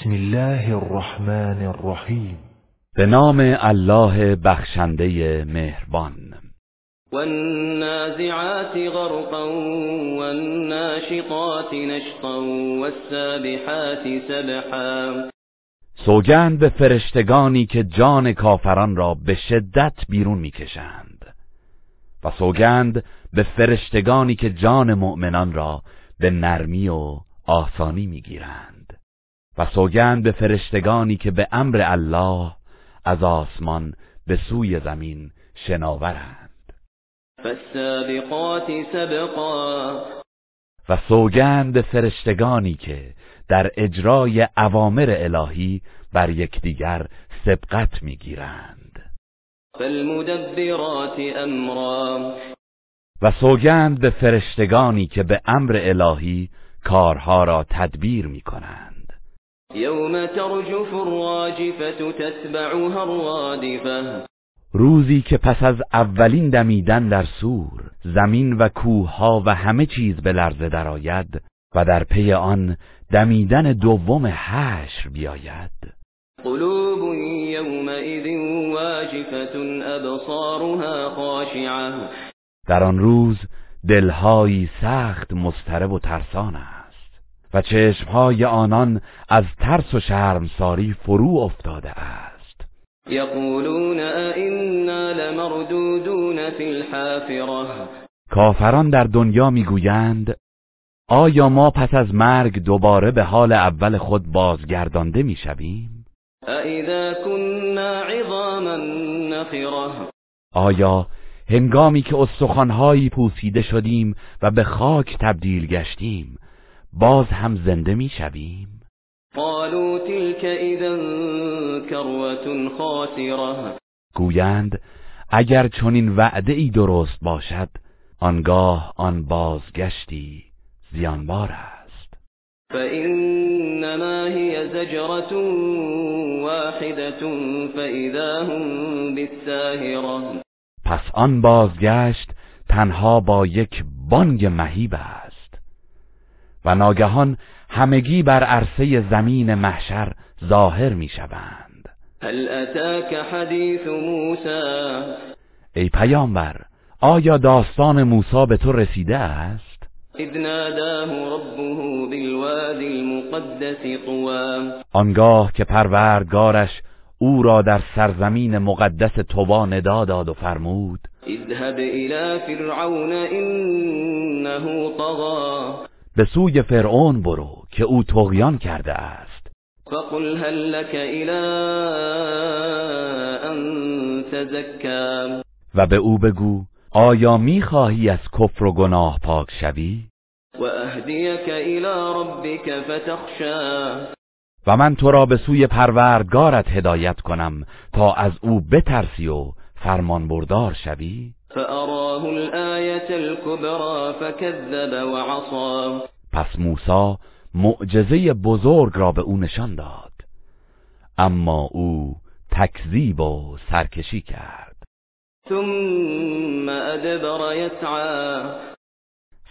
بسم الله الرحمن الرحیم. به نام الله بخشنده مهربان. والنازعات غرقا والناشطات نشطا والسابحات سبحا. سوگند به فرشتگانی که جان کافران را به شدت بیرون میکشند و سوگند به فرشتگانی که جان مؤمنان را به نرمی و آسانی میگیرند و سوگند به فرشتگانی که به امر الله از آسمان به سوی زمین شناورند. فالسابقات سبقا. و سوگند فرشتگانی که در اجرای اوامر الهی بر یکدیگر سبقت میگیرند. فالمدبرات امرا. و سوگند به فرشتگانی که به امر الهی کارها را تدبیر میکنند. یوم ترجف الراجفة تتبعها الرادفة. روزی که پس از اولین دمیدن در سور زمین و کوهها و همه چیز به لرزه درآید و در پی آن دمیدن دوم حشر بیاید. قلوب یومئذ واجفة ابصارها خاشعة. در آن روز دلهایی سخت مضطرب و ترسان است و چشمهای آنان از ترس و شرمساری فرو افتاده است. یقولون ائنا لمردودون فی الحافره. کافران در دنیا میگویند آیا ما پس از مرگ دوباره به حال اول خود بازگردانده میشویم؟ اذا كنا عظاما نخره. آیا هنگامی که استخوان‌هایی پوسیده شدیم و به خاک تبدیل گشتیم باز هم زنده میشویم؟ قالوا تلك اذا كروة خاسرة. گویند اگر چنین وعده‌ای درست باشد آنگاه آن بازگشتی زیانبار است. فانما هي زجرة واحدة فاذا هم بالساهرة. پس آن بازگشت تنها با یک بانگ مهیب است و ناگهان همگی بر عرصه زمین محشر ظاهر میشوند. هل اتاک حدیث موسی. ای پیامبر آیا داستان موسی به تو رسیده است؟ اذ ناداه ربه بالوادی المقدس طوی. آنگاه که پروردگارش او را در سرزمین مقدس طوی ندا داد و فرمود اذهب الی فرعون انه طغی. به سوی فرعون برو که او طغیان کرده است. فقل هل لك الى ان تزكى. و به او بگو آیا میخواهی از کفر و گناه پاک شوی؟ و اهدیك الى ربك فتخشى. و من تو را به سوی پروردگارت هدایت کنم تا از او بترسی و فرمانبردار شوی. فأراه الآیة الكبرى فكذب وعصى. پس موسی معجزه بزرگ را به او نشان داد اما او تکذیب و سرکشی کرد. ثم أدبر يسعى.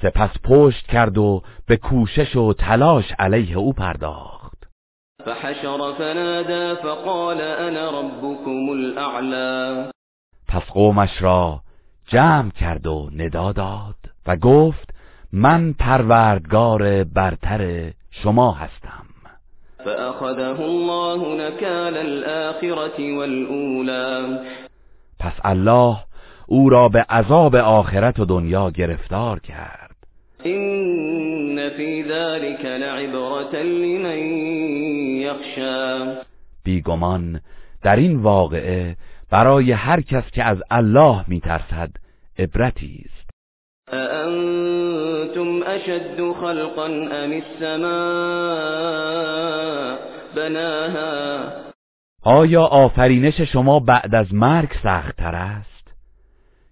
سپس پشت کرد و به کوشش و تلاش علیه او پرداخت. فحشر فنادى فقال أنا ربكم الأعلى. پس قومش را جمع کرد و ندا داد و گفت من پروردگار برتر شما هستم. فأخذه الله نکال الآخرة والأولی. پس الله او را به عذاب آخرت و دنیا گرفتار کرد. این فی ذلک لعبرة لمن یخشی. بیگمان در این واقعه برای هر کس که از الله میترسد عبرتی است. انتم اشد خلقا ام السماء بناها. آیا آفرینش شما بعد از مرگ سخت تر است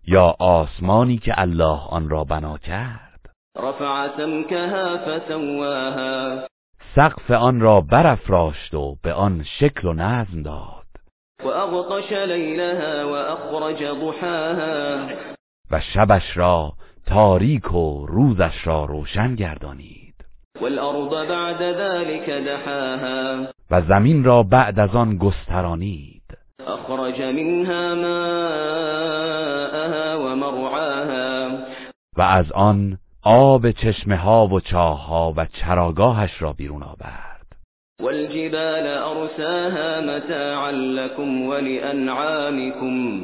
یا آسمانی که الله آن را بنا کرد؟ رفع سمكها فسواها. سقف آن را برافراشت و به آن شکل و نظم داد. وأغطش ليلها وأخرج ضحاها. و شبش را تاریک و روزش را روشن گردانید. والأرض بعد ذلك دحاها. و زمین را بعد از آن گسترانید. اخرج منها ماءها و مرعاها، و از آن آب چشمه ها و چاه ها و چراگاهش را بیرون آورد. والجبال ارساها متاعا لكم ولانعامكم،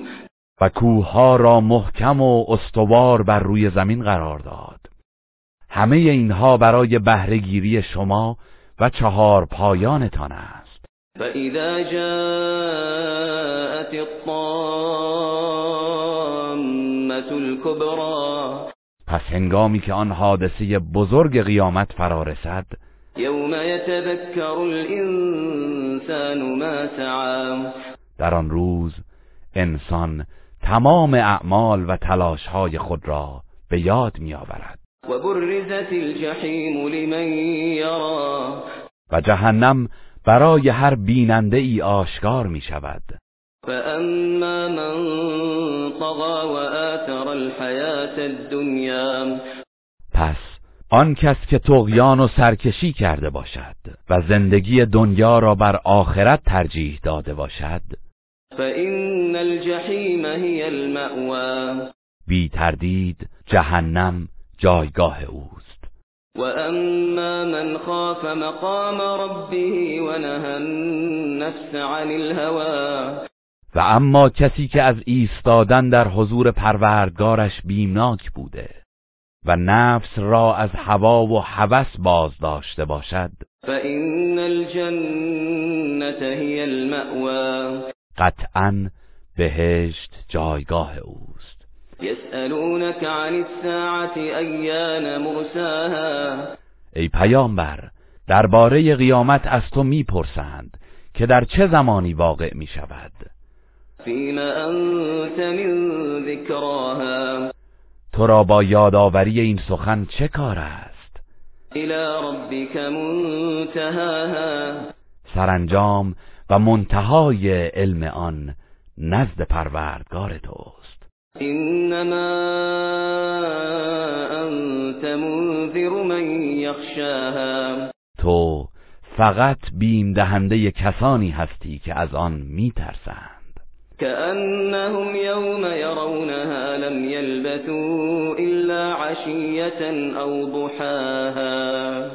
و کوه ها را محکم و استوار بر روی زمین قرار داد. همه اینها برای بهره‌گیری شما و چهار پایانتان است. فاذا جاءت الطامة الكبرى، پس هنگامی که آن حادثه بزرگ قیامت فرا رسد، یوم یتذکر الانسان ما سعا، در آن روز انسان تمام اعمال و تلاش‌های خود را به یاد می‌آورد. و برزت الجحیم لمن یرا، و جهنم برای هر بیننده ای آشکار می شود. فاما من طغى وآثر الحیاة الدنیا، پس آن کس که طغیان و سرکشی کرده باشد و زندگی دنیا را بر آخرت ترجیح داده باشد، فإن الجحیم هی المأوى، بی تردید جهنم جایگاه اوست. و اما من خاف مقام ربه و نهى النفس عن الهوى، و اما کسی که از ایستادن در حضور پروردگارش بیمناک بوده و نفس را از هوا و هوس باز داشته باشد، فإن الجنة هی المأوى، قطعاً بهشت جایگاه اوست. یسألونك عن الساعة ایان مرساها، ای پیامبر درباره قیامت از تو میپرسند که در چه زمانی واقع میشود. فیما انت من ذکراها، تو را با یادآوری این سخن چه کار است؟ الی ربک منتهاها، سرانجام و منتهای علم آن نزد پروردگار توست. انما انت منذر من یخشاها، تو فقط بیم دهنده کسانی هستی که از آن میترسند. کأنهم یوم یرونها لم یلبثوا الا عشیة او ضحاها،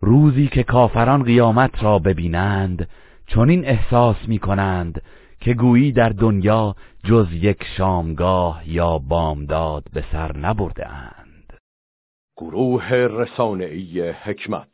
روزی که کافران قیامت را ببینند چنین احساس میکنند که گویی در دنیا جز یک شامگاه یا بامداد به سر نبرده اند. گروه رسانه‌ای حکمت.